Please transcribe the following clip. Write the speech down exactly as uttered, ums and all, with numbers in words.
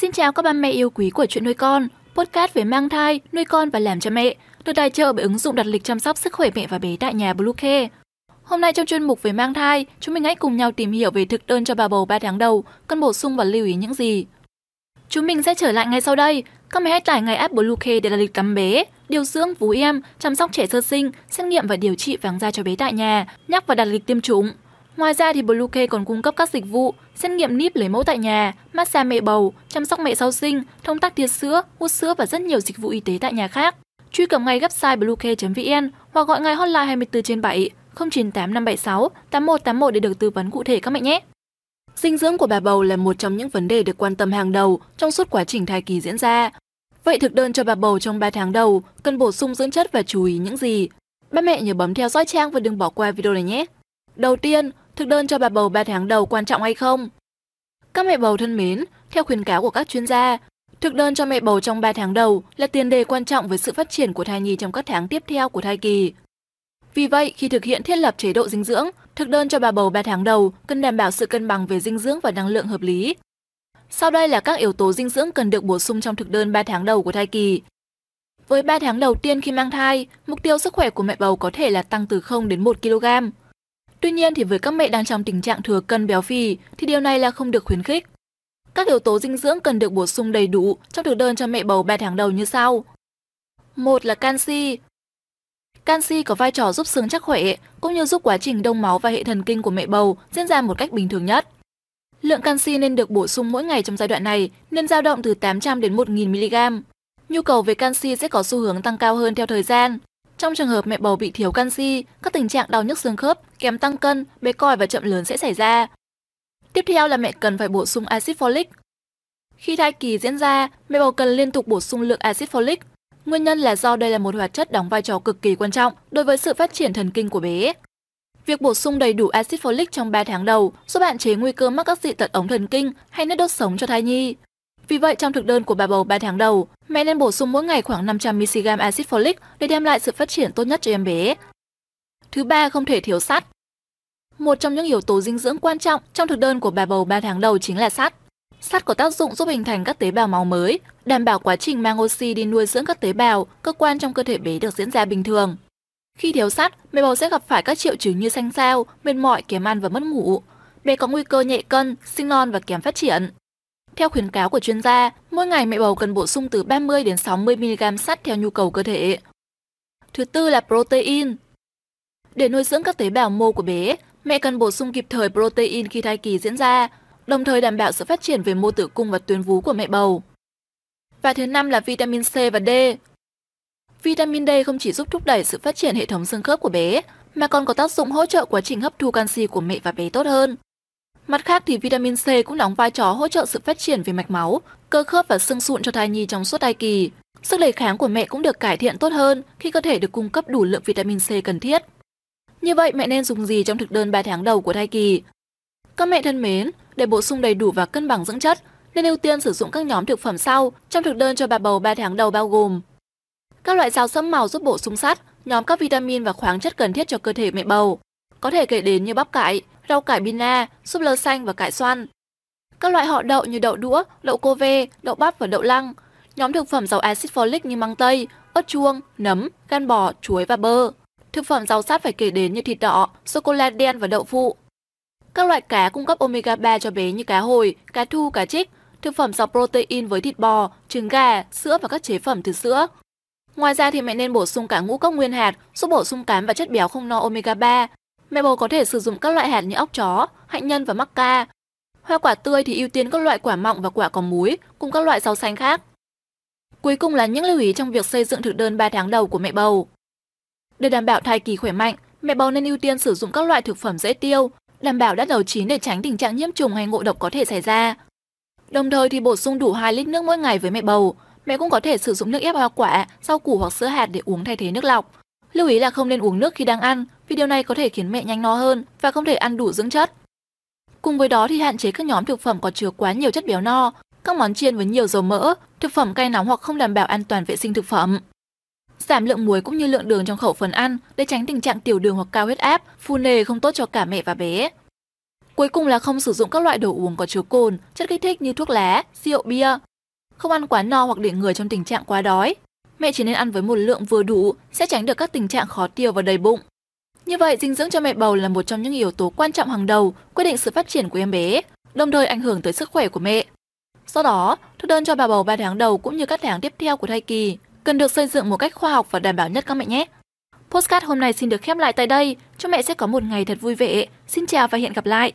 Xin chào các ba mẹ yêu quý của Chuyện Nuôi Con, podcast về mang thai, nuôi con và làm cha mẹ, được tài trợ bởi ứng dụng đặt lịch chăm sóc sức khỏe mẹ và bé tại nhà BlueCare. Hôm nay trong chuyên mục về mang thai, chúng mình hãy cùng nhau tìm hiểu về thực đơn cho bà bầu ba tháng đầu, cần bổ sung và lưu ý những gì. Chúng mình sẽ trở lại ngay sau đây. Các mẹ hãy tải ngay app Bluekey để đặt lịch tắm bé, điều dưỡng, vú em, chăm sóc trẻ sơ sinh, xét nghiệm và điều trị vàng da cho bé tại nhà, nhắc và đặt lịch tiêm chủng. Ngoài ra thì Bluekey còn cung cấp các dịch vụ xét nghiệm níp lấy mẫu tại nhà, massage mẹ bầu, chăm sóc mẹ sau sinh, thông tắc tia sữa, hút sữa và rất nhiều dịch vụ y tế tại nhà khác. Truy cập ngay website bluekey chấm vn hoặc gọi ngay hotline hai mươi bốn trên bảy không chín tám năm bảy sáu tám một tám một để được tư vấn cụ thể các mẹ nhé. Dinh dưỡng của bà bầu là một trong những vấn đề được quan tâm hàng đầu trong suốt quá trình thai kỳ diễn ra. Vậy thực đơn cho bà bầu trong ba tháng đầu cần bổ sung dưỡng chất và chú ý những gì? Ba mẹ nhớ bấm theo dõi trang và đừng bỏ qua video này nhé. Đầu tiên, thực đơn cho bà bầu ba tháng đầu quan trọng hay không? Các mẹ bầu thân mến, theo khuyến cáo của các chuyên gia, thực đơn cho mẹ bầu trong ba tháng đầu là tiền đề quan trọng với sự phát triển của thai nhi trong các tháng tiếp theo của thai kỳ. Vì vậy, khi thực hiện thiết lập chế độ dinh dưỡng, thực đơn cho bà bầu ba tháng đầu cần đảm bảo sự cân bằng về dinh dưỡng và năng lượng hợp lý. Sau đây là các yếu tố dinh dưỡng cần được bổ sung trong thực đơn ba tháng đầu của thai kỳ. Với ba tháng đầu tiên khi mang thai, mục tiêu sức khỏe của mẹ bầu có thể là tăng từ không đến một ki lô gam. Tuy nhiên thì với các mẹ đang trong tình trạng thừa cân béo phì thì điều này là không được khuyến khích. Các yếu tố dinh dưỡng cần được bổ sung đầy đủ trong thực đơn cho mẹ bầu ba tháng đầu như sau. Một là canxi. Canxi có vai trò giúp xương chắc khỏe, cũng như giúp quá trình đông máu và hệ thần kinh của mẹ bầu diễn ra một cách bình thường nhất. Lượng canxi nên được bổ sung mỗi ngày trong giai đoạn này nên dao động từ tám trăm đến một nghìn mi li gam. Nhu cầu về canxi sẽ có xu hướng tăng cao hơn theo thời gian. Trong trường hợp mẹ bầu bị thiếu canxi, các tình trạng đau nhức xương khớp, kém tăng cân, bé còi và chậm lớn sẽ xảy ra. Tiếp theo là mẹ cần phải bổ sung axit folic. Khi thai kỳ diễn ra, mẹ bầu cần liên tục bổ sung lượng axit folic. Nguyên nhân là do đây là một hoạt chất đóng vai trò cực kỳ quan trọng đối với sự phát triển thần kinh của bé. Việc bổ sung đầy đủ axit folic trong ba tháng đầu giúp hạn chế nguy cơ mắc các dị tật ống thần kinh hay nứt đốt sống cho thai nhi. Vì vậy, trong thực đơn của bà bầu ba tháng đầu, mẹ nên bổ sung mỗi ngày khoảng năm trăm mi li gam axit folic để đem lại sự phát triển tốt nhất cho em bé. Thứ ba, không thể thiếu sắt. Một trong những yếu tố dinh dưỡng quan trọng trong thực đơn của bà bầu ba tháng đầu chính là sắt. Sắt có tác dụng giúp hình thành các tế bào máu mới, đảm bảo quá trình mang oxy đi nuôi dưỡng các tế bào, cơ quan trong cơ thể bé được diễn ra bình thường. Khi thiếu sắt, mẹ bầu sẽ gặp phải các triệu chứng như xanh xao, mệt mỏi, kém ăn và mất ngủ. Bé có nguy cơ nhẹ cân, sinh non và kém phát triển. Theo khuyến cáo của chuyên gia, mỗi ngày mẹ bầu cần bổ sung từ ba mươi đến sáu mươi mi li gam sắt theo nhu cầu cơ thể. Thứ tư là protein. Để nuôi dưỡng các tế bào mô của bé, mẹ cần bổ sung kịp thời protein khi thai kỳ diễn ra, đồng thời đảm bảo sự phát triển về mô tử cung và tuyến vú của mẹ bầu. Và thứ năm là vitamin C và D. Vitamin D không chỉ giúp thúc đẩy sự phát triển hệ thống xương khớp của bé, mà còn có tác dụng hỗ trợ quá trình hấp thu canxi của mẹ và bé tốt hơn. Mặt khác thì vitamin C cũng đóng vai trò hỗ trợ sự phát triển về mạch máu, cơ khớp và xương sụn cho thai nhi trong suốt thai kỳ. Sức đề kháng của mẹ cũng được cải thiện tốt hơn khi cơ thể được cung cấp đủ lượng vitamin C cần thiết. Như vậy, mẹ nên dùng gì trong thực đơn ba tháng đầu của thai kỳ? Các mẹ thân mến, để bổ sung đầy đủ và cân bằng dưỡng chất, nên ưu tiên sử dụng các nhóm thực phẩm sau trong thực đơn cho bà bầu ba tháng đầu bao gồm: các loại rau sẫm màu giúp bổ sung sắt, nhóm các vitamin và khoáng chất cần thiết cho cơ thể mẹ bầu. Có thể kể đến như bắp cải, rau cải bina, súp lơ xanh và cải xoăn. Các loại họ đậu như đậu đũa, đậu cô ve, đậu bắp và đậu lăng. Nhóm thực phẩm giàu axit folic như măng tây, ớt chuông, nấm, gan bò, chuối và bơ. Thực phẩm giàu sắt phải kể đến như thịt đỏ, sô cô la đen và đậu phụ. Các loại cá cung cấp omega ba cho bé như cá hồi, cá thu, cá trích. Thực phẩm giàu protein với thịt bò, trứng gà, sữa và các chế phẩm từ sữa. Ngoài ra thì mẹ nên bổ sung cả ngũ cốc nguyên hạt giúp bổ sung cám và chất béo không no omega ba. Mẹ bầu có thể sử dụng các loại hạt như óc chó, hạnh nhân và mắc ca. Hoa quả tươi thì ưu tiên các loại quả mọng và quả có múi, cùng các loại rau xanh khác. Cuối cùng là những lưu ý trong việc xây dựng thực đơn ba tháng đầu của mẹ bầu. Để đảm bảo thai kỳ khỏe mạnh, mẹ bầu nên ưu tiên sử dụng các loại thực phẩm dễ tiêu, đảm bảo đã nấu chín để tránh tình trạng nhiễm trùng hay ngộ độc có thể xảy ra. Đồng thời thì bổ sung đủ hai lít nước mỗi ngày với mẹ bầu. Mẹ cũng có thể sử dụng nước ép hoa quả, rau củ hoặc sữa hạt để uống thay thế nước lọc. Lưu ý là không nên uống nước khi đang ăn, vì điều này có thể khiến mẹ nhanh no hơn và không thể ăn đủ dưỡng chất. Cùng với đó thì hạn chế các nhóm thực phẩm có chứa quá nhiều chất béo no, các món chiên với nhiều dầu mỡ, thực phẩm cay nóng hoặc không đảm bảo an toàn vệ sinh thực phẩm. Giảm lượng muối cũng như lượng đường trong khẩu phần ăn để tránh tình trạng tiểu đường hoặc cao huyết áp, phù nề không tốt cho cả mẹ và bé. Cuối cùng là không sử dụng các loại đồ uống có chứa cồn, chất kích thích như thuốc lá, rượu, bia. Không ăn quá no hoặc để người trong tình trạng quá đói. Mẹ chỉ nên ăn với một lượng vừa đủ, sẽ tránh được các tình trạng khó tiêu và đầy bụng. Như vậy, dinh dưỡng cho mẹ bầu là một trong những yếu tố quan trọng hàng đầu quyết định sự phát triển của em bé, đồng thời ảnh hưởng tới sức khỏe của mẹ. Do đó, thực đơn cho bà bầu ba tháng đầu cũng như các tháng tiếp theo của thai kỳ cần được xây dựng một cách khoa học và đảm bảo nhất các mẹ nhé. Podcast hôm nay xin được khép lại tại đây. Chúc mẹ sẽ có một ngày thật vui vẻ. Xin chào và hẹn gặp lại.